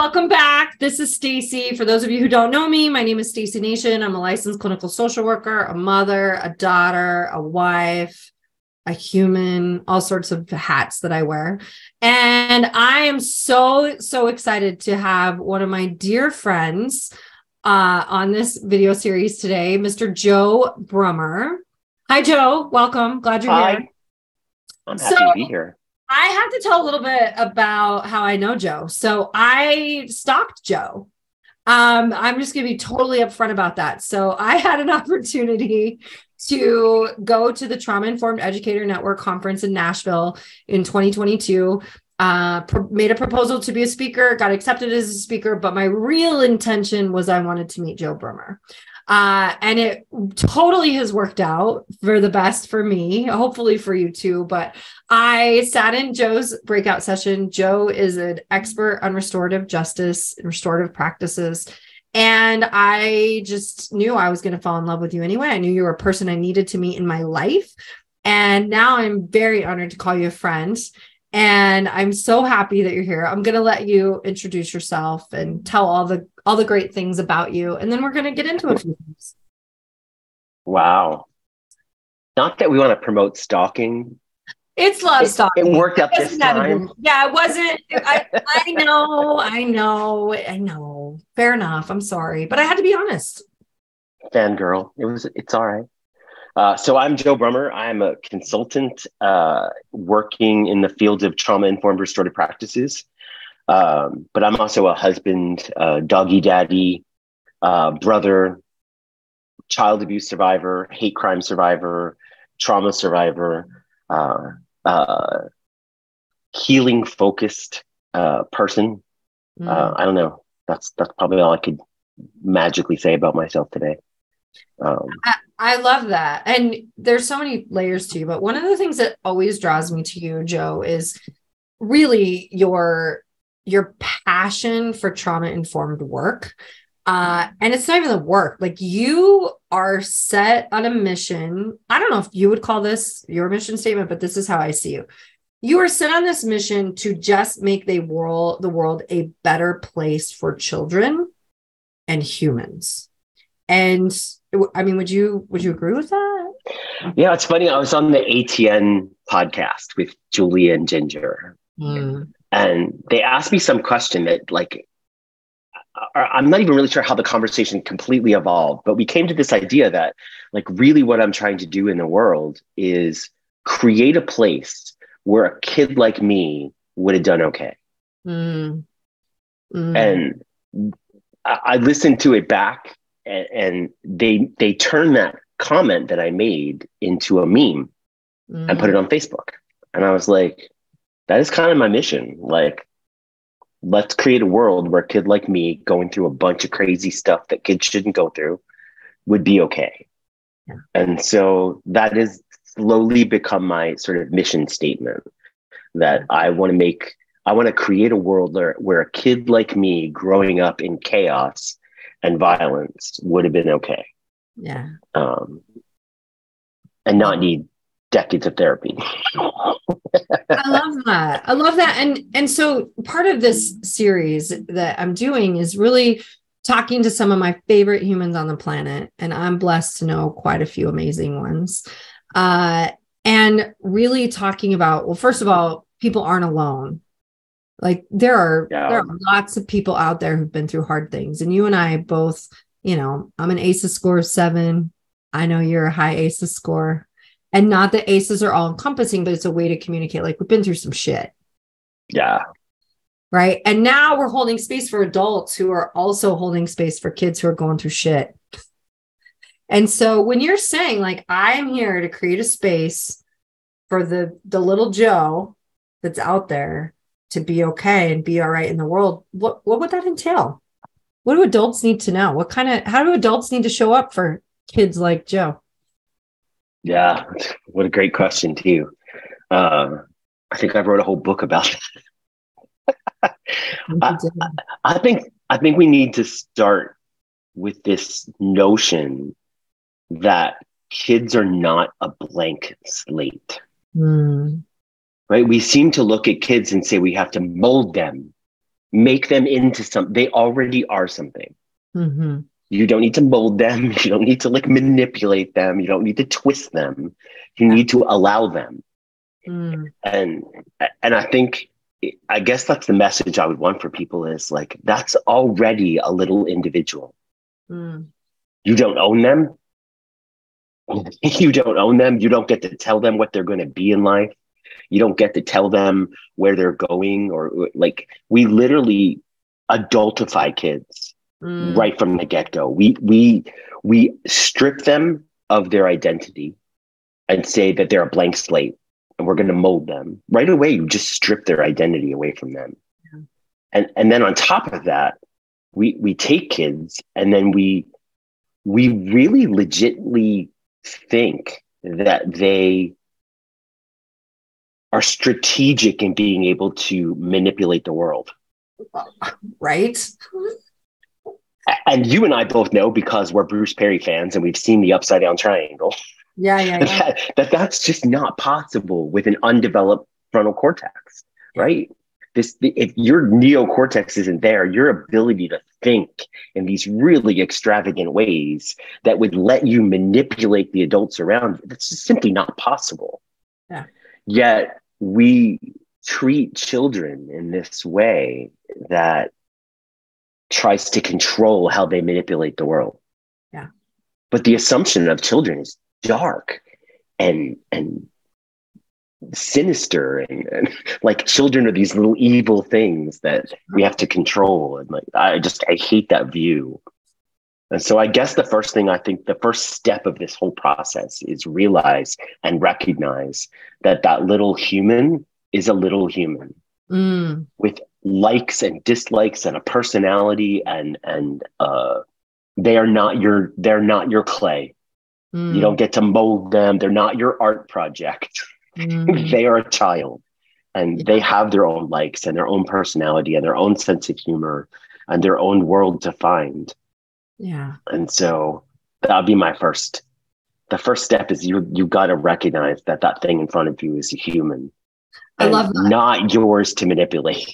Welcome back. This is Stacy. For those of you who don't know me, my name is Stacy Nation. I'm a licensed clinical social worker, a mother, a daughter, a wife, a human, all sorts of hats that I wear. And I am so excited to have one of my dear friends on this video series today, Mr. Joe Brummer. Hi, Joe. Welcome. Glad you're here. I'm happy to be here. I have to tell a little bit about how I know Joe. So I stalked Joe. I'm just going to be totally upfront about that. So I had an opportunity to go to the Trauma-Informed Educator Network Conference in Nashville in 2022, made a proposal to be a speaker, got accepted as a speaker, but my real intention was I wanted to meet Joe Brummer. And it totally has worked out for the best for me, hopefully for you too. But I sat in Joe's breakout session. Joe is an expert on restorative justice and restorative practices. And I just knew I was going to fall in love with you anyway. I knew you were a person I needed to meet in my life. And now I'm very honored to call you a friend. And I'm so happy that you're here. I'm going to let you introduce yourself and tell all the great things about you. And then we're going to get into a few things. Wow. Not that we want to promote stalking. It's love stalking. It worked out this time. Yeah, it wasn't. I know. Fair enough. I'm sorry. But I had to be honest. Fangirl. It's all right. So I'm Joe Brummer. I'm a consultant working in the fields of trauma-informed restorative practices. But I'm also a husband, doggy daddy, brother, child abuse survivor, hate crime survivor, trauma survivor, healing-focused person. Mm. I don't know. That's probably all I could magically say about myself today. I love that. And there's so many layers to you, but one of the things that always draws me to you, Joe, is really your passion for trauma-informed work. And it's not even the work. Like, you are set on a mission. I don't know if you would call this your mission statement, but this is how I see you. You are set on this mission to just make the world a better place for children and humans. And I mean, would you agree with that? Yeah, it's funny. I was on the ATN podcast with Julia and Ginger, and they asked me some question that, like, I'm not even really sure how the conversation completely evolved, but we came to this idea that, like, really what I'm trying to do in the world is create a place where a kid like me would have done okay. Mm. Mm. And I listened to it back. And they turned that comment that I made into a meme and put it on Facebook. And I was like, that is kind of my mission. Like, let's create a world where a kid like me going through a bunch of crazy stuff that kids shouldn't go through would be okay. Yeah. And so that has slowly become my sort of mission statement, that I want to create a world where a kid like me growing up in chaos and violence would have been okay. Yeah. And not need decades of therapy. I love that. And so part of this series that I'm doing is really talking to some of my favorite humans on the planet. And I'm blessed to know quite a few amazing ones. And really talking about, well, first of all, people aren't alone. Like, there are lots of people out there who've been through hard things. And you and I both, you know, I'm an ACEs score of 7. I know you're a high ACEs score. And not that ACEs are all encompassing, but it's a way to communicate. Like, we've been through some shit. Yeah. Right. And now we're holding space for adults who are also holding space for kids who are going through shit. And so when you're saying, like, I'm here to create a space for the little Joe that's out there to be okay and be all right in the world, what would that entail? What do adults need to know? How do adults need to show up for kids like Joe? Yeah, what a great question too. I think I wrote a whole book about that. I think we need to start with this notion that kids are not a blank slate. Mm. Right? We seem to look at kids and say we have to mold them make them into something. They already are something. Mm-hmm. You don't need to mold them. You don't need to like manipulate them. You don't need to twist them. You need to allow them. Mm. And I think, I guess that's the message I would want for people is like, that's already a little individual. Mm. You don't own them. You don't own them. You don't get to tell them what they're going to be in life. You don't get to tell them where they're going, or like, we literally adultify kids right from the get-go. We strip them of their identity and say that they're a blank slate and we're going to mold them. Right away, you just strip their identity away from them. Yeah. And then on top of that, we take kids and then we really legitimately think that they are strategic in being able to manipulate the world. Right. And you and I both know, because we're Bruce Perry fans and we've seen the upside down triangle. Yeah. That's just not possible with an undeveloped frontal cortex, right? If your neocortex isn't there, your ability to think in these really extravagant ways that would let you manipulate the adults around, that's just simply not possible. Yeah. Yet we treat children in this way that tries to control how they manipulate the world. Yeah. But the assumption of children is dark and sinister and like children are these little evil things that we have to control. And like, I hate that view. And so I guess the first thing, I think the first step of this whole process is realize and recognize that little human is a little human with likes and dislikes and a personality and they're not your clay. Mm. You don't get to mold them. They're not your art project. They are a child and they have their own likes and their own personality and their own sense of humor and their own world to find. Yeah. And so that'll be the first step is you got to recognize that thing in front of you is a human. I love that. Not yours to manipulate.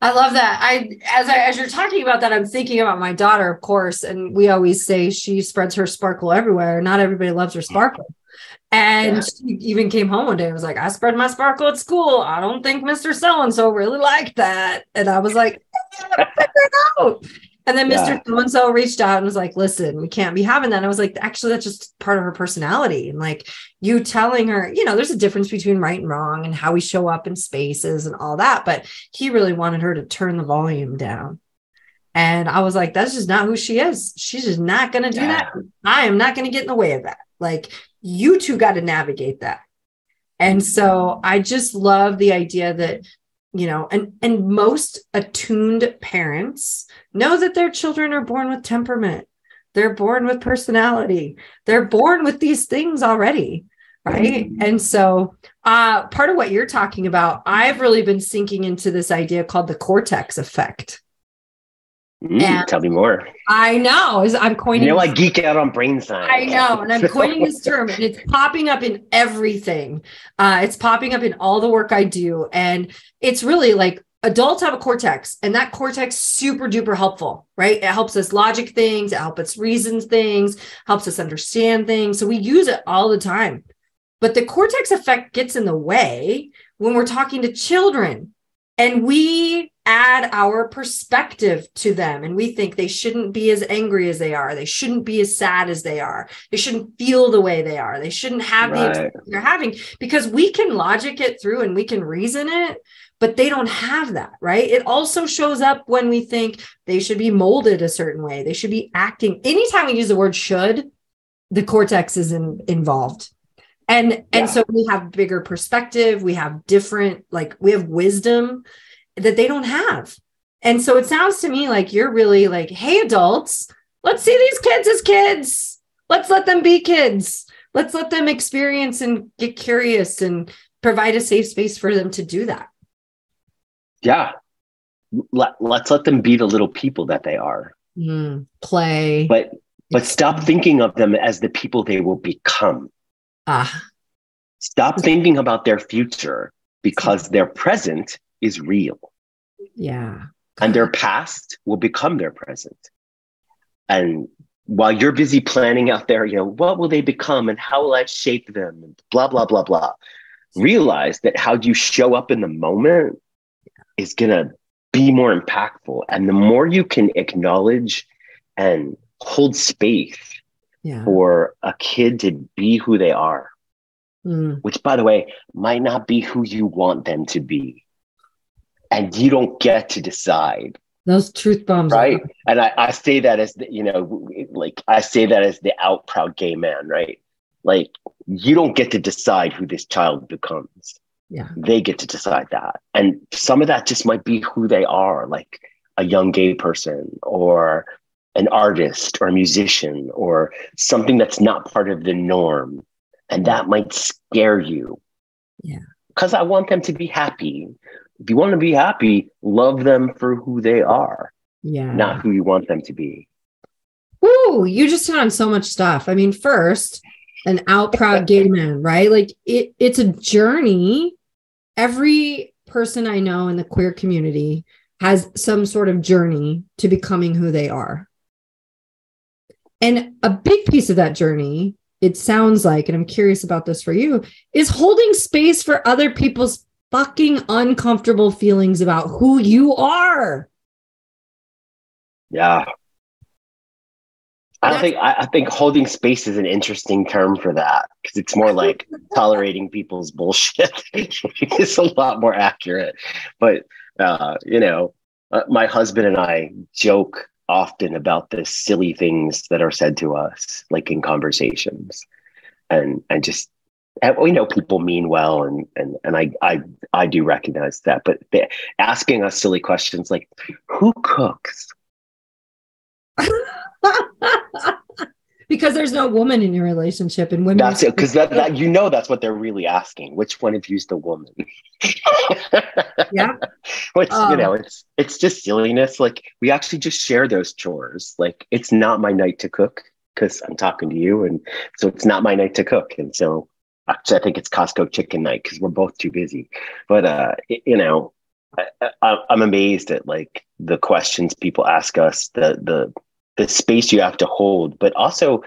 I love that. As you're talking about that, I'm thinking about my daughter, of course. And we always say she spreads her sparkle everywhere. Not everybody loves her sparkle. And she even came home one day and was like, I spread my sparkle at school. I don't think Mr. So-and-so really liked that. And I was like, figure it out. And then Mr. So-and-so reached out and was like, listen, we can't be having that. And I was like, actually, that's just part of her personality. And like you telling her, you know, there's a difference between right and wrong and how we show up in spaces and all that. But he really wanted her to turn the volume down. And I was like, that's just not who she is. She's just not going to do that. I am not going to get in the way of that. Like, you two got to navigate that. And so I just love the idea that, you know, and most attuned parents know that their children are born with temperament. They're born with personality. They're born with these things already. Right. And so part of what you're talking about, I've really been sinking into this idea called the cortex effect. Tell me more. I know. I'm coining. You know, I geek out on brain science. I know. And I'm coining this term and it's popping up in everything. It's popping up in all the work I do. And it's really like adults have a cortex and that cortex super duper helpful, right? It helps us logic things. It helps us reason things, helps us understand things. So we use it all the time, but the cortex effect gets in the way when we're talking to children and we add our perspective to them. And we think they shouldn't be as angry as they are. They shouldn't be as sad as they are. They shouldn't feel the way they are. They shouldn't have the experience they're having, because we can logic it through and we can reason it, but they don't have that, right? It also shows up when we think they should be molded a certain way. They should be acting. Anytime we use the word should, the cortex is involved. And so we have bigger perspective. We have different, like we have wisdom that they don't have. And so it sounds to me like you're really like, hey, adults, let's see these kids as kids. Let's let them be kids. Let's let them experience and get curious and provide a safe space for them to do that. Yeah. Let's let them be the little people that they are. Play. But stop thinking of them as the people they will become. Stop thinking about their future because their present is real. Yeah. And their past will become their present. And while you're busy planning out there, what will they become and how will I shape them? And blah, blah, blah, blah. Realize that how you show up in the moment is going to be more impactful. And the more you can acknowledge and hold space for a kid to be who they are, which, by the way, might not be who you want them to be. And you don't get to decide. Those truth bombs. Right. And I say that as, I say that as the out proud gay man, right? Like, you don't get to decide who this child becomes. Yeah. They get to decide that. And some of that just might be who they are, like a young gay person or an artist or a musician or something that's not part of the norm. And that might scare you. Yeah. Because I want them to be happy. If you want to be happy, love them for who they are, not who you want them to be. Woo! You just hit on so much stuff. I mean, first, an out proud gay man, right? Like, it's a journey. Every person I know in the queer community has some sort of journey to becoming who they are. And a big piece of that journey, it sounds like, and I'm curious about this for you, is holding space for other people's fucking uncomfortable feelings about who you are. Yeah. I think holding space is an interesting term for that, because it's more like tolerating people's bullshit. It's a lot more accurate. But, my husband and I joke often about the silly things that are said to us, like in conversations, and just, we know people mean well, and I do recognize that, but they're asking us silly questions like, who cooks? Because there's no woman in your relationship, and women. That's it, because that's what they're really asking. Which one of you is the woman? Yeah. Which it's just silliness. Like, we actually just share those chores. Like, it's not my night to cook because I'm talking to you, and so it's not my night to cook, and so. Actually, I think it's Costco chicken night because we're both too busy. But, I'm amazed at, like, the questions people ask us, the space you have to hold. But also,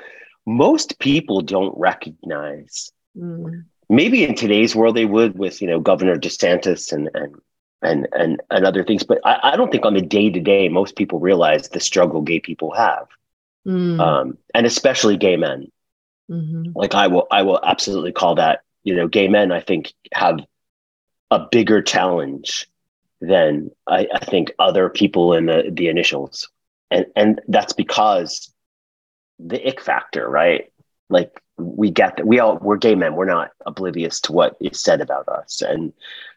most people don't recognize. Mm. Maybe in today's world they would with, Governor DeSantis and other things. But I don't think on the day-to-day most people realize the struggle gay people have, and especially gay men. Mm-hmm. Like, I will absolutely call that, gay men, I think, have a bigger challenge than I think other people in the initials. And that's because the ick factor, right? Like, we get that we're gay men. We're not oblivious to what is said about us. And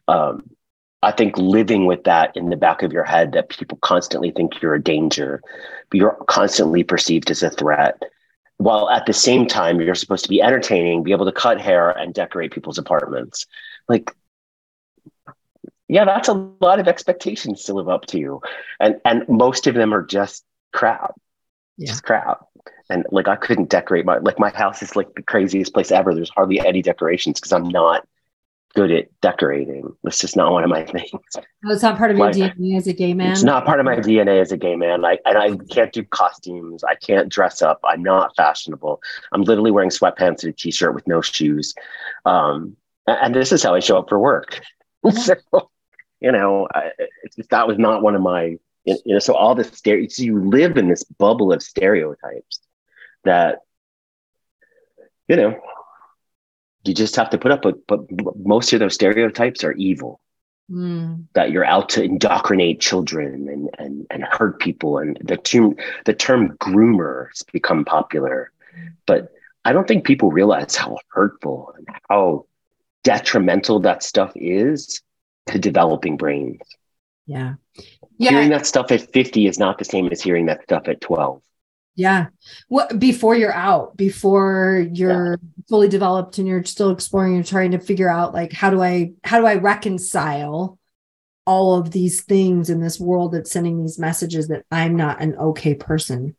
I think living with that in the back of your head, that people constantly think you're a danger, you're constantly perceived as a threat, while at the same time, you're supposed to be entertaining, be able to cut hair and decorate people's apartments. Like, yeah, that's a lot of expectations to live up to. And most of them are just crap, just crap. And, like, I couldn't decorate my house is like the craziest place ever. There's hardly any decorations because I'm not good at decorating. That's just not one of my things. No, it's not part of your DNA as a gay man. It's not part of my DNA as a gay man. And I can't do costumes. I can't dress up. I'm not fashionable. I'm literally wearing sweatpants and a t-shirt with no shoes. And this is how I show up for work. So, that was not one of my, so all the stereotypes, you live in this bubble of stereotypes that, you just have to put up with, but most of those stereotypes are evil, that you're out to indoctrinate children and hurt people. And the term groomer has become popular, but I don't think people realize how hurtful and how detrimental that stuff is to developing brains. Yeah. Hearing that stuff at 50 is not the same as hearing that stuff at 12. Yeah. What, before you're out, before you're fully developed and you're still exploring, you're trying to figure out, like, how do I reconcile all of these things in this world that's sending these messages that I'm not an okay person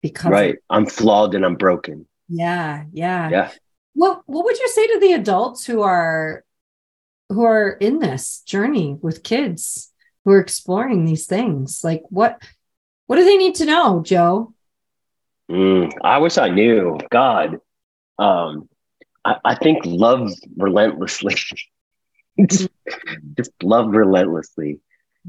because I'm flawed and I'm broken. Yeah. Yeah. Yeah. What would you say to the adults who are in this journey with kids who are exploring these things. Like, what do they need to know, Joe? I wish I knew. God, I think love relentlessly. Just love relentlessly,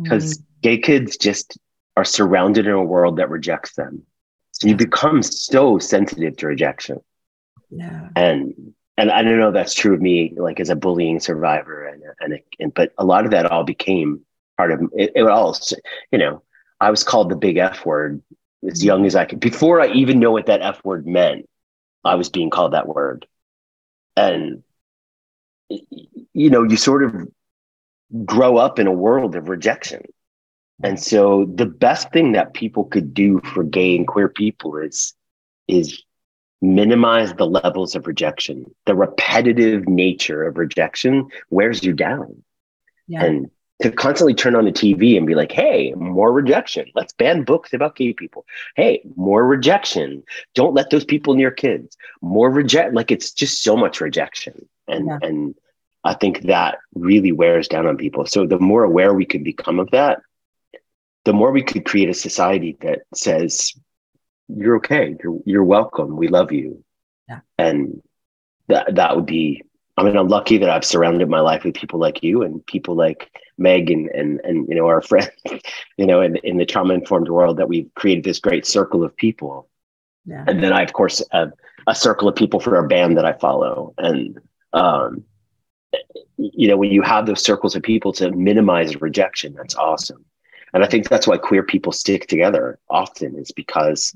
because gay kids just are surrounded in a world that rejects them. So you become so sensitive to rejection. Yeah. And I don't know if that's true of me, like as a bullying survivor, but a lot of that all became part of it. It all, you know, I was called the big F word as young as I could. Before I even know what that F word meant, I was being called that word. And, you know, you sort of grow up in a world of rejection. And so the best thing that people could do for gay and queer people is minimize the levels of rejection. The repetitive nature of rejection wears you down. Yeah. And to constantly turn on the TV and be like, hey, more rejection. Let's ban books about gay people. Hey, more rejection. Don't let those people near kids. More rejection. Like, it's just so much rejection. And I think that really wears down on people. So the more aware we can become of that, the more we could create a society that says, you're okay, you're welcome, we love you. Yeah. And that would be, I mean, I'm lucky that I've surrounded my life with people like you and people like Meg and you know, our friends, you know, in the trauma-informed world, that we've created this great circle of people. Yeah. And then I, of course, have a circle of people for our band that I follow. And, you know, when you have those circles of people to minimize rejection, that's awesome. And I think that's why queer people stick together often, is because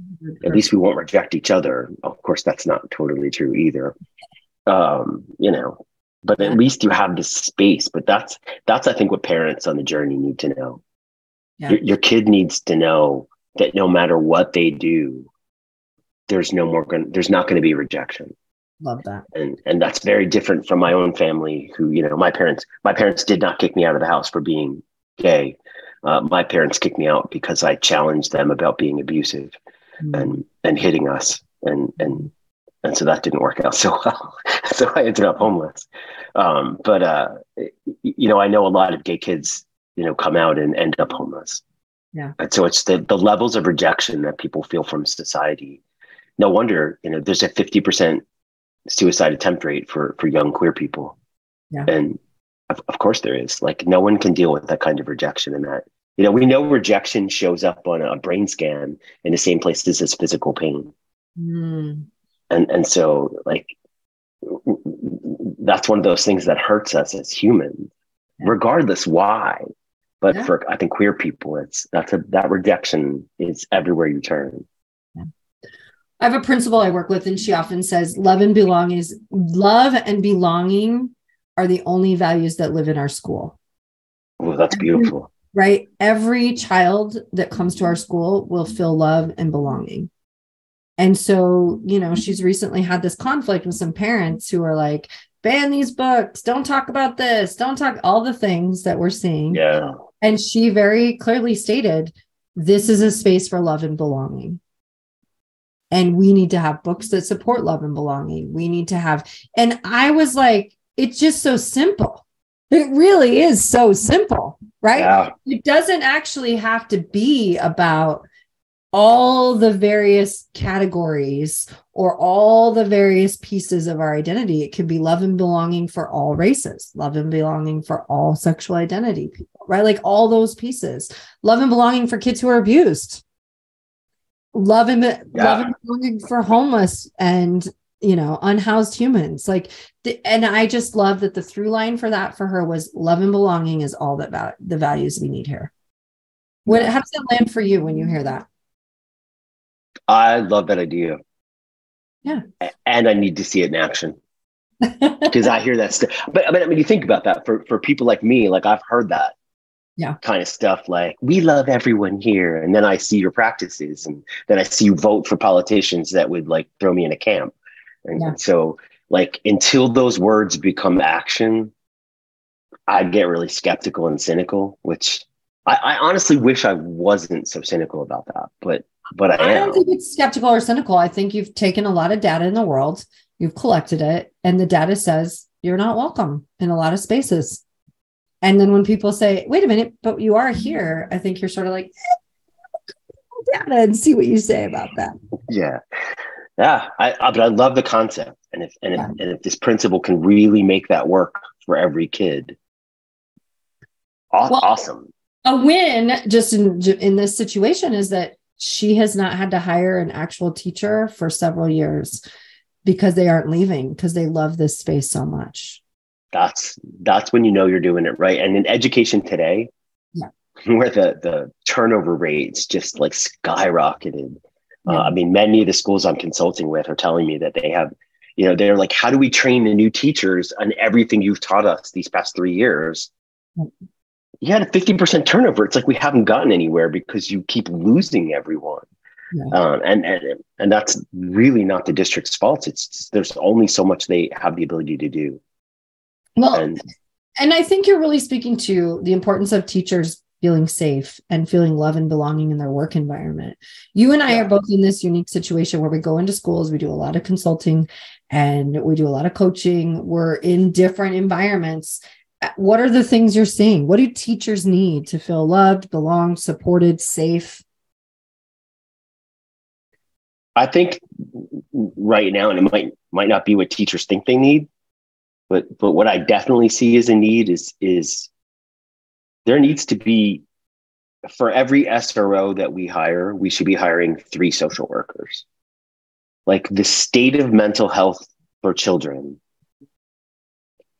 at least we won't reject each other. Of course, that's not totally true either, you know, but at least you have this space. But that's I think what parents on the journey need to know. Yeah. Your kid needs to know that no matter what they do, there's not going to be rejection. Love that. And that's very different from my own family, who, you know, my parents did not kick me out of the house for being gay. My parents kicked me out because I challenged them about being abusive and hitting us. And so that didn't work out so well. So I ended up homeless. But you know, I know a lot of gay kids, you know, come out and end up homeless. Yeah. And so it's the levels of rejection that people feel from society. No wonder, you know, there's a 50% suicide attempt rate for young queer people. Yeah. And of course there is. Like, no one can deal with that kind of rejection. And that, you know, we know rejection shows up on a brain scan in the same places as physical pain. And so, like, that's one of those things that hurts us as humans, regardless why. But for, I think, queer people, that rejection is everywhere you turn. I have a principal I work with, and she often says, love and belonging are the only values that live in our school. Oh, that's beautiful. Right? Every child that comes to our school will feel love and belonging. And so, you know, she's recently had this conflict with some parents who are like, ban these books, don't talk about this, don't talk, all the things that we're seeing. Yeah. And she very clearly stated, this is a space for love and belonging. And we need to have books that support love and belonging. We need to have, and I was like, it's just so simple. It really is so simple, right? Yeah. It doesn't actually have to be about all the various categories or all the various pieces of our identity. It can be love and belonging for all races, love and belonging for all sexual identity people, right? Like, all those pieces, love and belonging for kids who are abused, love and belonging for homeless and, you know, unhoused humans. Like, and I just love that the through line for that, for her, was love and belonging is all that the values we need here. How does that land for you when you hear that? I love that idea. Yeah. And I need to see it in action, because I hear that stuff. But I mean, you think about that for people like me, like, I've heard that kind of stuff, like, we love everyone here. And then I see your practices, and then I see you vote for politicians that would, like, throw me in a camp. And so, like, until those words become action, I get really skeptical and cynical, which I honestly wish I wasn't so cynical about that. But I don't think it's skeptical or cynical. I think you've taken a lot of data in the world, you've collected it, and the data says you're not welcome in a lot of spaces. And then when people say, wait a minute, but you are here, I think you're sort of like, down and see what you say about that. Yeah. Yeah. But I love the concept. And if this principle can really make that work for every kid, awesome. A win just in this situation is that she has not had to hire an actual teacher for several years because they aren't leaving, because they love this space so much. That's when you know you're doing it right. And in education today, where the turnover rates just like skyrocketed. I mean, many of the schools I'm consulting with are telling me that they have, they're like, how do we train the new teachers on everything you've taught us these past 3 years? You had a 50% turnover. It's like we haven't gotten anywhere because you keep losing everyone. And that's really not the district's fault. There's only so much they have the ability to do. Well, and I think you're really speaking to the importance of teachers feeling safe and feeling love and belonging in their work environment. You and I are both in this unique situation where we go into schools, we do a lot of consulting, and we do a lot of coaching. We're in different environments. What are the things you're seeing? What do teachers need to feel loved, belonged, supported, safe? I think right now, and it might not be what teachers think they need, but what I definitely see as a need is there needs to be, for every SRO that we hire, we should be hiring 3 social workers. Like, the state of mental health for children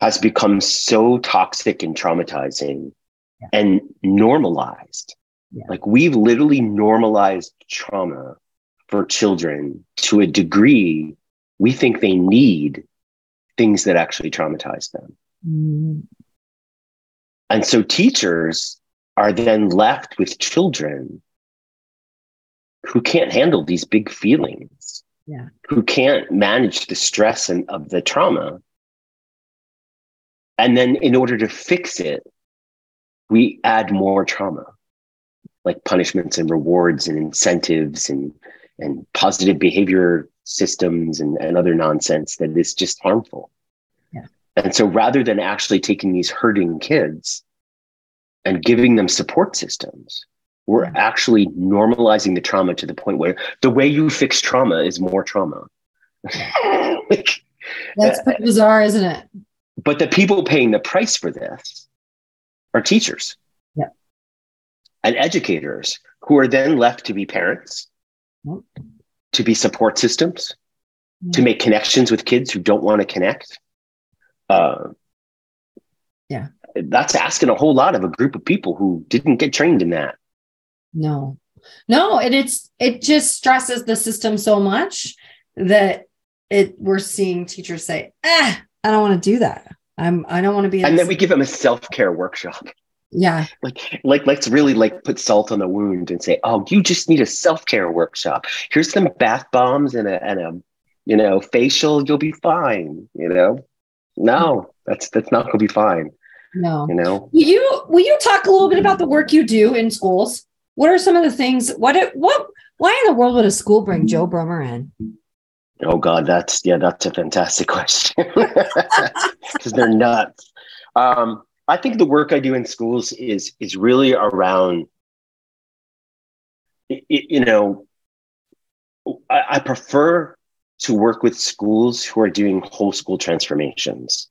has become so toxic and traumatizing and normalized. Yeah. Like, we've literally normalized trauma for children to a degree we think they need things that actually traumatize them. Mm-hmm. And so teachers are then left with children who can't handle these big feelings, who can't manage the stress of the trauma. And then in order to fix it, we add more trauma, like punishments and rewards and incentives and positive behavior systems and other nonsense that is just harmful. Yeah. And so rather than actually taking these hurting kids and giving them support systems, we're actually normalizing the trauma to the point where the way you fix trauma is more trauma. That's pretty bizarre, isn't it? But the people paying the price for this are teachers and educators, who are then left to be parents, to be support systems, to make connections with kids who don't want to connect. That's asking a whole lot of a group of people who didn't get trained in that. No. And it just stresses the system so much that we're seeing teachers say, I don't want to do that. I don't want to be. And then we give them a self-care workshop. Yeah. Like, let's really put salt on the wound and say, oh, you just need a self-care workshop. Here's some bath bombs and a facial. You'll be fine. No, that's not going to be fine. No. Will you talk a little bit about the work you do in schools? What are some of the things, why in the world would a school bring Joe Brummer in? Oh God, that's a fantastic question, because they're nuts. I think the work I do in schools is really around, I prefer to work with schools who are doing whole school transformations.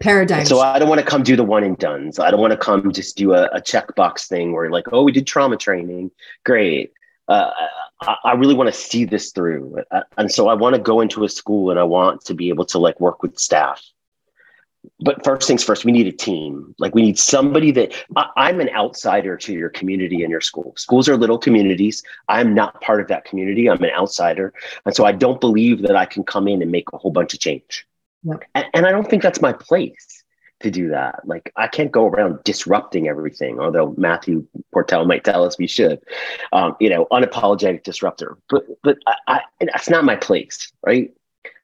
Paradigm. So I don't want to come do the one and dones. I don't want to come just do a checkbox thing where like, oh, we did trauma training. Great. I really want to see this through. And so I want to go into a school and I want to be able to work with staff. But first things first, we need a team. We need somebody that I'm an outsider to your community and your school. Schools are little communities. I'm not part of that community. I'm an outsider. And so I don't believe that I can come in and make a whole bunch of change. Okay. And I don't think that's my place to do that. I can't go around disrupting everything, although Matthew Portell might tell us we should, unapologetic disruptor, but that's not my place. Right.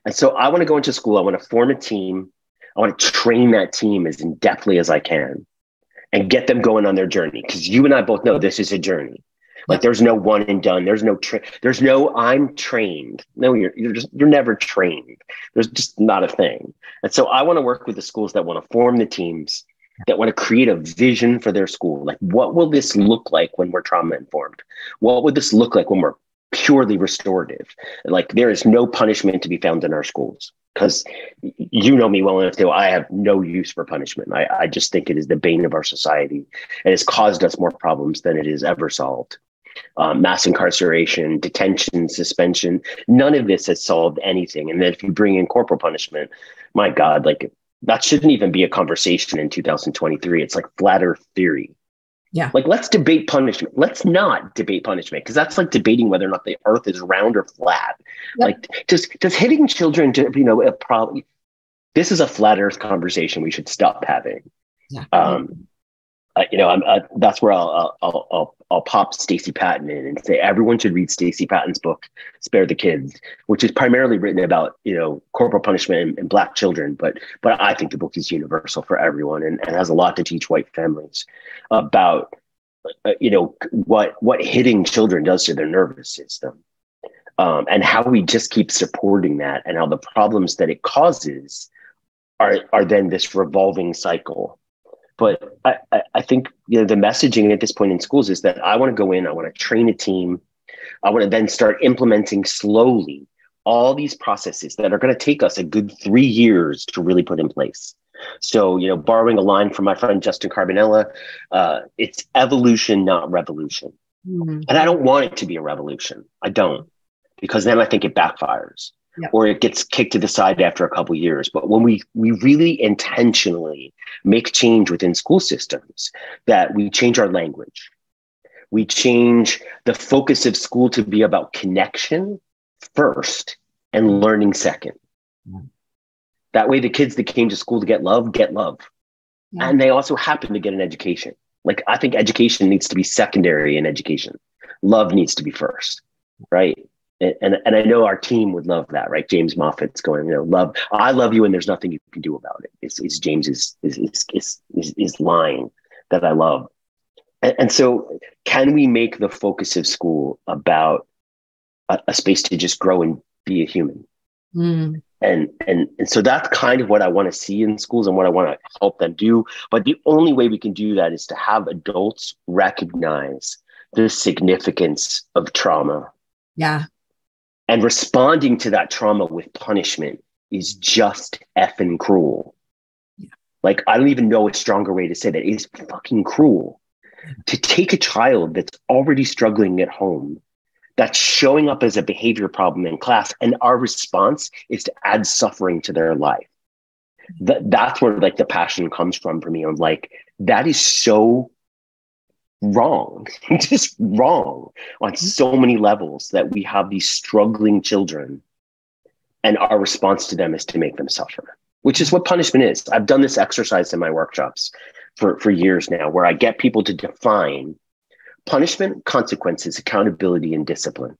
And so I want to go into school. I want to form a team. I want to train that team as in-depthly as I can and get them going on their journey. Cause you and I both know this is a journey. There's no one and done. There's no I'm trained. No, you're never trained. There's just not a thing. And so I want to work with the schools that want to form the teams that want to create a vision for their school. Like, what will this look like when we're trauma-informed? What would this look like when we're purely restorative? Like, there is no punishment to be found in our schools, because you know me well enough to know I have no use for punishment. I just think it is the bane of our society, and it's caused us more problems than it has ever solved. Mass incarceration, detention, suspension, none of this has solved anything. And then if you bring in corporal punishment, my God, like, that shouldn't even be a conversation in 2023. It's like flat earth theory. Yeah. Like, let's debate punishment. Let's not debate punishment, because that's like debating whether or not the earth is round or flat. Yep. Like, does hitting children, a problem? This is a flat earth conversation we should stop having. Yeah. That's where I'll pop Stacy Patton in and say everyone should read Stacy Patton's book, Spare the Kids, which is primarily written about, corporal punishment and Black children. But I think the book is universal for everyone and has a lot to teach white families about, what hitting children does to their nervous system, and how we just keep supporting that, and how the problems that it causes are then this revolving cycle. But I think, the messaging at this point in schools is that I want to go in, I want to train a team. I want to then start implementing slowly all these processes that are going to take us a good 3 years to really put in place. So, borrowing a line from my friend, Justin Carbonella, it's evolution, not revolution. Mm-hmm. And I don't want it to be a revolution. I don't, because then I think it backfires. Yep. Or it gets kicked to the side after a couple of years. But when we really intentionally make change within school systems, that we change our language, we change the focus of school to be about connection first and learning second. Yeah. That way, the kids that came to school to get love. Yeah. And they also happen to get an education. Like, I think education needs to be secondary in education. Love needs to be first, right? And I know our team would love that, right? James Moffat's going, love, I love you, and there's nothing you can do about it. It's James's is line that I love. And so, can we make the focus of school about a space to just grow and be a human? Mm. And so that's kind of what I want to see in schools and what I want to help them do. But the only way we can do that is to have adults recognize the significance of trauma. Yeah. And responding to that trauma with punishment is just effing cruel. Yeah. Like, I don't even know a stronger way to say that. It's fucking cruel to take a child that's already struggling at home, that's showing up as a behavior problem in class, and our response is to add suffering to their life. That's where, like, the passion comes from for me. I'm like, that is so wrong, just wrong on so many levels, that we have these struggling children and our response to them is to make them suffer, which is what punishment is. I've done this exercise in my workshops for years now, where I get people to define punishment, consequences, accountability, and discipline.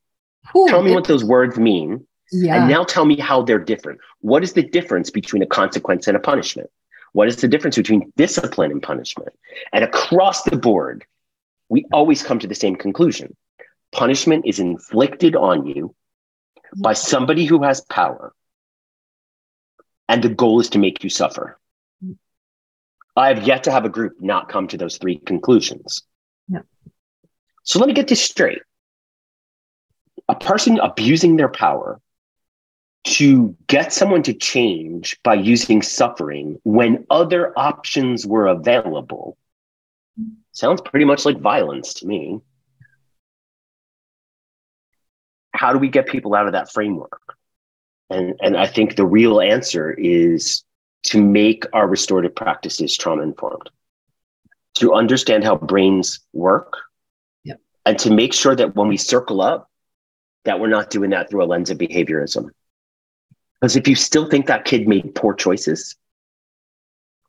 Ooh, tell me what those words mean. Yeah. And now tell me how they're different. What is the difference between a consequence and a punishment? What is the difference between discipline and punishment? And across the board, we always come to the same conclusion. Punishment is inflicted on you by somebody who has power, and the goal is to make you suffer. I have yet to have a group not come to those three conclusions. Yeah. So let me get this straight. A person abusing their power to get someone to change by using suffering when other options were available sounds pretty much like violence to me. How do we get people out of that framework? And I think the real answer is to make our restorative practices trauma-informed, to understand how brains work, yep, and to make sure that when we circle up, that we're not doing that through a lens of behaviorism. Because if you still think that kid made poor choices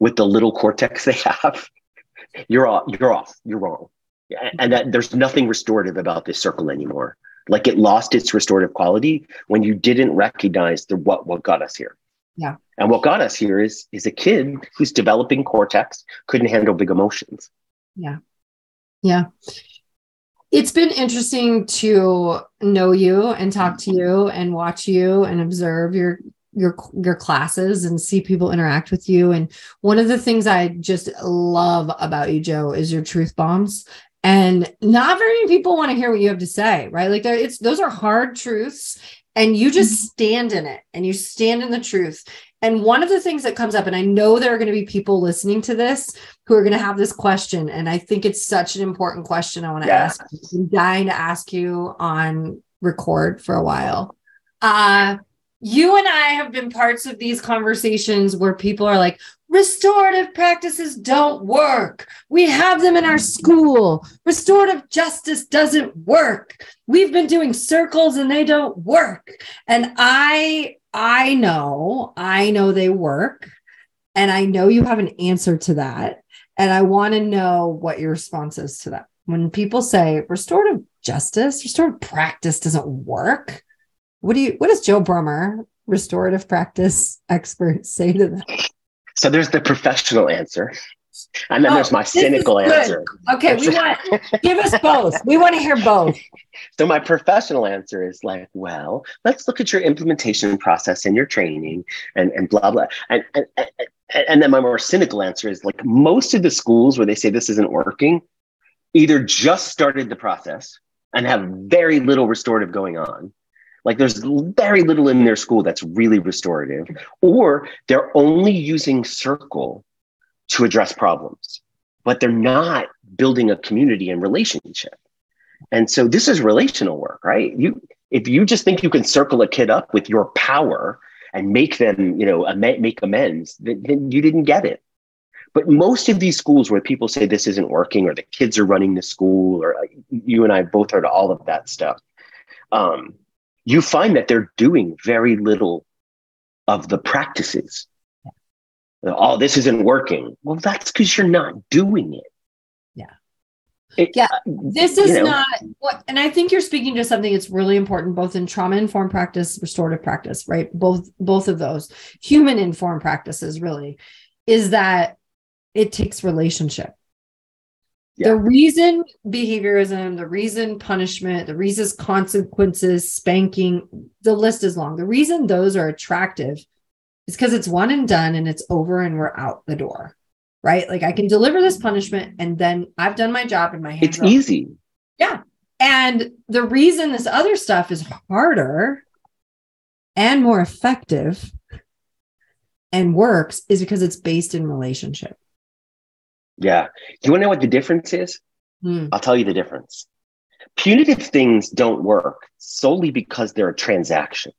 with the little cortex they have, You're off. You're wrong. And that there's nothing restorative about this circle anymore. Like, it lost its restorative quality when you didn't recognize what got us here. Yeah. And what got us here is a kid who's developing cortex, couldn't handle big emotions. Yeah. Yeah. It's been interesting to know you and talk to you and watch you and observe your your classes and see people interact with you. And one of the things I just love about you, Joe, is your truth bombs. And not very many people want to hear what you have to say, right? Like those are hard truths, and you just stand in it and you stand in the truth. And one of the things that comes up, and I know there are going to be people listening to this who are going to have this question, and I think it's such an important question I want to ask you. I'm dying to ask you on record for a while. You and I have been parts of these conversations where people are like, restorative practices don't work. We have them in our school. Restorative justice doesn't work. We've been doing circles and they don't work. And I know they work. And I know you have an answer to that. And I want to know what your response is to that. When people say restorative justice, restorative practice doesn't work, what does Joe Brummer, restorative practice expert, say to that? So there's the professional answer. And then there's my cynical answer. Okay, give us both. We want to hear both. So my professional answer is like, well, let's look at your implementation process and your training and blah, blah. And then my more cynical answer is like, most of the schools where they say this isn't working either just started the process and have very little restorative going on. Like there's very little in their school that's really restorative, or they're only using circle to address problems, but they're not building a community and relationship. And so this is relational work, right? If you just think you can circle a kid up with your power and make them, make amends, then you didn't get it. But most of these schools where people say this isn't working, or the kids are running the school, or you and I both heard all of that stuff. You find that they're doing very little of the practices. Oh, this isn't working. Well, that's because you're not doing it. This is not what, and I think you're speaking to something that's really important, both in trauma-informed practice, restorative practice, right? Both of those human-informed practices really is that it takes relationship. Yeah. The reason behaviorism, the reason punishment, the reasons consequences, spanking, the list is long. The reason those are attractive is because it's one and done and it's over and we're out the door, right? Like I can deliver this punishment and then I've done my job and my hands are easy. Yeah. And the reason this other stuff is harder and more effective and works is because it's based in relationship. Yeah. You want to know what the difference is? I'll tell you the difference. Punitive things don't work solely because they're a transaction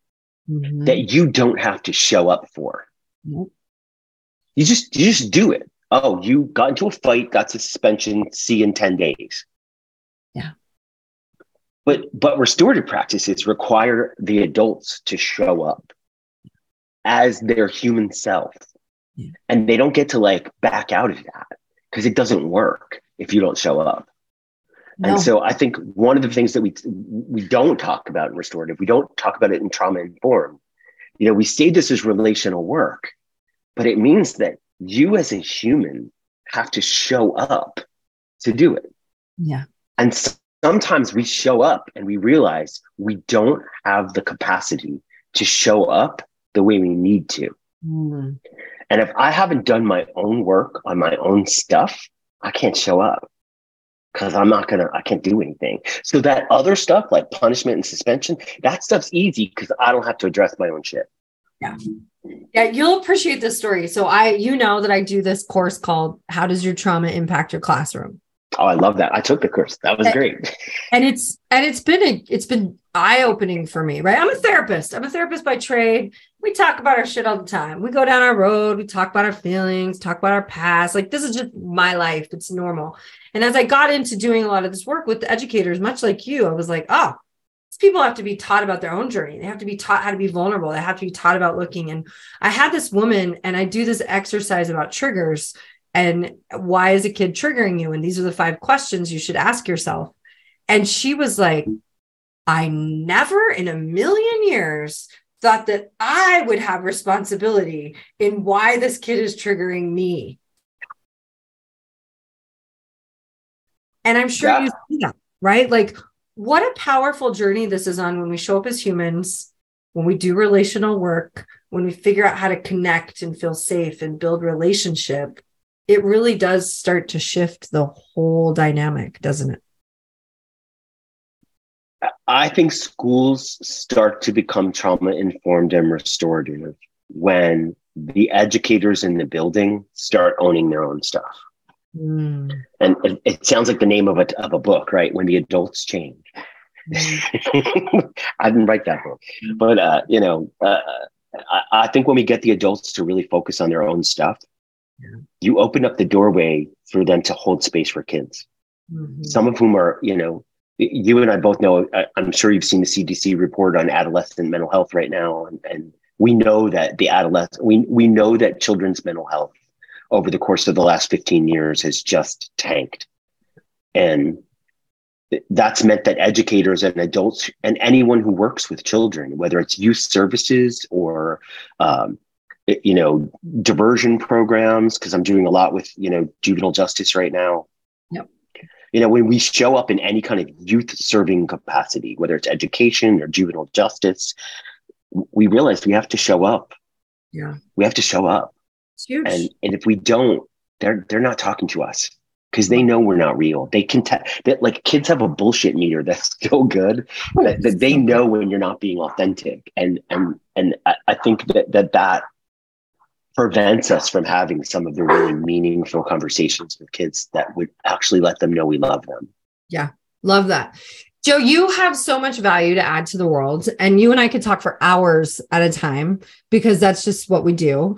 that you don't have to show up for. You just do it. Oh, you got into a fight, got suspension, see you in 10 days. Yeah. But restorative practices require the adults to show up as their human self. Yeah. And they don't get to like back out of that, because it doesn't work if you don't show up. No. And so I think one of the things that we don't talk about in restorative, we don't talk about it in trauma-informed. We say this is relational work, but it means that you as a human have to show up to do it. Yeah. And sometimes we show up and we realize we don't have the capacity to show up the way we need to. Mm. And if I haven't done my own work on my own stuff, I can't show up because I can't do anything. So that other stuff like punishment and suspension, that stuff's easy because I don't have to address my own shit. Yeah. Yeah. You'll appreciate this story. So that I do this course called How Does Your Trauma Impact Your Classroom? Oh, I love that. I took the course. That was great. And it's been eye-opening for me, right? I'm a therapist by trade. We talk about our shit all the time. We go down our road. We talk about our feelings, talk about our past. Like, this is just my life. It's normal. And as I got into doing a lot of this work with the educators, much like you, I was like, oh, these people have to be taught about their own journey. They have to be taught how to be vulnerable. They have to be taught about looking. And I had this woman, and I do this exercise about triggers and why is a kid triggering you? And these are the 5 questions you should ask yourself. And she was like, I never in a million years thought that I would have responsibility in why this kid is triggering me. And I'm sure you see that, right? Like, what a powerful journey this is on when we show up as humans, when we do relational work, when we figure out how to connect and feel safe and build relationship, it really does start to shift the whole dynamic, doesn't it? I think schools start to become trauma-informed and restorative when the educators in the building start owning their own stuff. Mm. And it sounds like the name of a book, right? When the adults change. Mm. I didn't write that book. But, I think when we get the adults to really focus on their own stuff, yeah, you open up the doorway for them to hold space for kids. Mm-hmm. Some of whom are, you and I both know, I'm sure you've seen the CDC report on adolescent mental health right now. And we know that we know that children's mental health over the course of the last 15 years has just tanked. And that's meant that educators and adults and anyone who works with children, whether it's youth services or, diversion programs, because I'm doing a lot with, juvenile justice right now. Yep. When we show up in any kind of youth serving capacity, whether it's education or juvenile justice, we realize we have to show up. Yeah. We have to show up. It's huge. And if we don't, they're not talking to us because they know we're not real. They can tell that, like, kids have a bullshit meter that's so good that they know when you're not being authentic. And I think that prevents us from having some of the really meaningful conversations with kids that would actually let them know we love them. Yeah. Love that. Joe, you have so much value to add to the world, and you and I could talk for hours at a time because that's just what we do.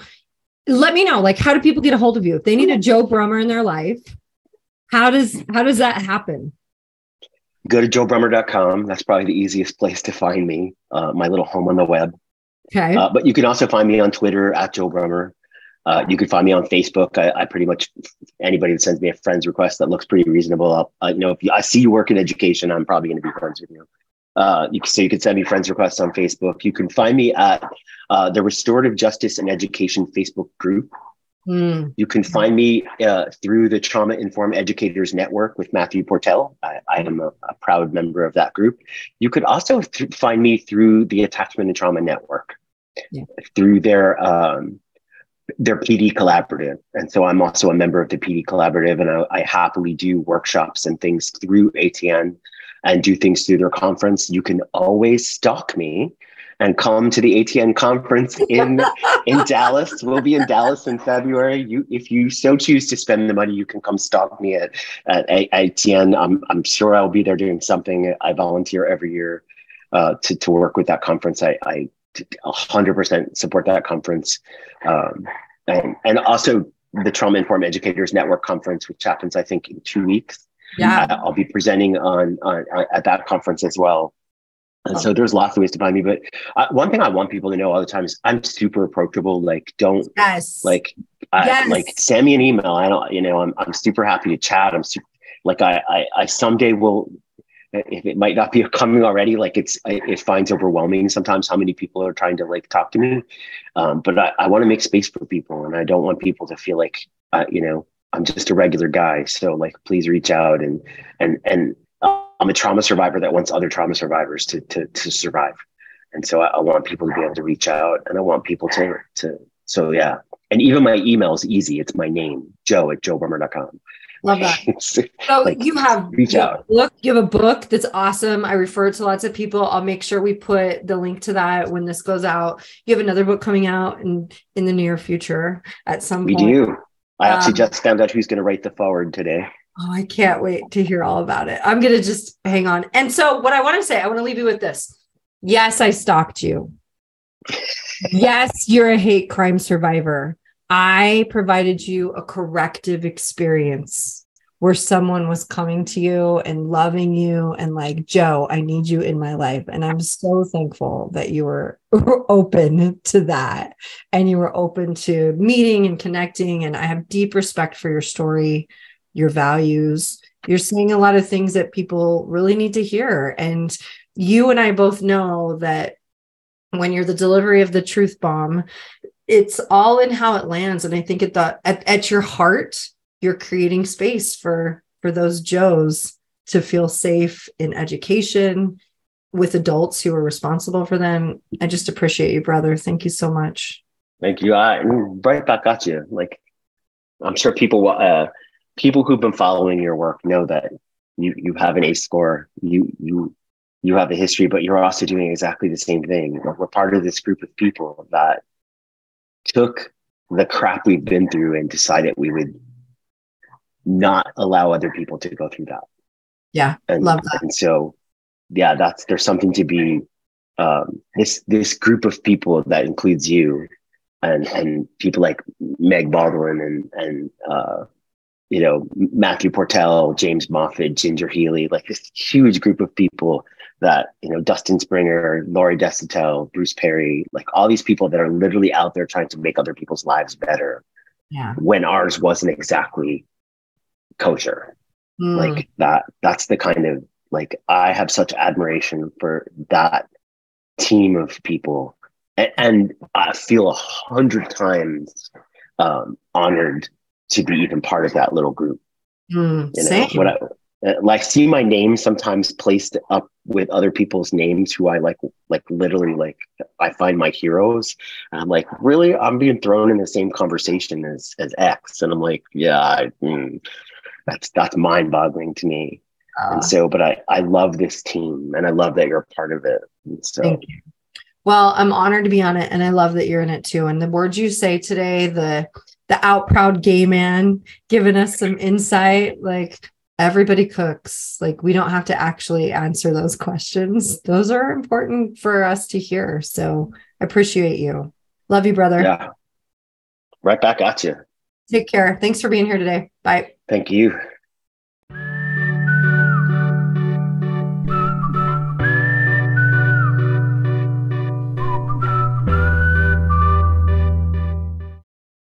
Let me know, how do people get a hold of you? If they need a Joe Brummer in their life, how does that happen? Go to joebrummer.com. That's probably the easiest place to find me. My little home on the web. Okay. But you can also find me on Twitter at Joe Brummer. You can find me on Facebook. I pretty much, anybody that sends me a friends request that looks pretty reasonable, if I see you work in education, I'm probably going to be friends with you. So you can send me friends requests on Facebook. You can find me at the Restorative Justice and Education Facebook group. Mm. You can find me through the Trauma-Informed Educators Network with Matthew Portell. I am a proud member of that group. You could also find me through the Attachment and Trauma Network, yeah, through their PD collaborative. And so I'm also a member of the PD collaborative, and I happily do workshops and things through ATN and do things through their conference. You can always stalk me and come to the ATN conference in Dallas. We'll be in Dallas in February. If you so choose to spend the money, you can come stalk me at ATN. I'm sure I'll be there doing something. I volunteer every year to work with that conference. I 100% support that conference. And also the Trauma-Informed Educators Network Conference, which happens, I think, in 2 weeks. Yeah, I'll be presenting on at that conference as well. And so there's lots of ways to find me, but one thing I want people to know all the time is I'm super approachable. Send me an email. I'm super happy to chat. I someday will, if it might not be coming already, it finds overwhelming sometimes how many people are trying to talk to me. But I want to make space for people, and I don't want people to feel I'm just a regular guy. So please reach out and I'm a trauma survivor that wants other trauma survivors to survive. And so I want people to be able to reach out, and I want people to so yeah. And even my email is easy. It's my name, Joe at joebrummer.com. Love that. You have a book that's awesome. I refer to lots of people. I'll make sure we put the link to that when this goes out. You have another book coming out in the near future at some point. We do. I actually just found out who's going to write the foreword today. Oh, I can't wait to hear all about it. I'm going to just hang on. And so what I want to say, I want to leave you with this. Yes, I stalked you. Yes, you're a hate crime survivor. I provided you a corrective experience where someone was coming to you and loving you and Joe, I need you in my life. And I'm so thankful that you were open to that, and you were open to meeting and connecting. And I have deep respect for your story, your values. You're saying a lot of things that people really need to hear. And you and I both know that when you're the delivery of the truth bomb, it's all in how it lands. And I think at your heart, you're creating space for those Joes to feel safe in education, with adults who are responsible for them. I just appreciate you, brother. Thank you so much. Thank you. Right back at you. Like, I'm sure people who've been following your work know that you have an ACE score. You have a history, but you're also doing exactly the same thing. We're part of this group of people that took the crap we've been through and decided we would not allow other people to go through that. Yeah. Love that. And so, yeah, there's something to be, this group of people that includes you and people like Meg Baldwin and Matthew Portell, James Moffitt, Ginger Healy, like this huge group of people that, Dustin Springer, Lori Desitel, Bruce Perry, like all these people that are literally out there trying to make other people's lives better. Yeah. When ours wasn't exactly kosher. Like that's the kind of, like, I have such admiration for that team of people, and I feel 100 times honored to be even part of that little group. Same. When I see my name sometimes placed up with other people's names who I like literally, like, I find my heroes. And I'm like, really? I'm being thrown in the same conversation as X. And I'm like, yeah, that's mind boggling to me. And so, but I love this team, and I love that you're a part of it. And so, thank you. Well, I'm honored to be on it, and I love that you're in it too. And the words you say today, the out proud gay man giving us some insight, like, everybody cooks, like, we don't have to actually answer those questions. Those are important for us to hear. So I appreciate you. Love you, brother. Yeah. Right back at you. Take care. Thanks for being here today. Bye. Thank you.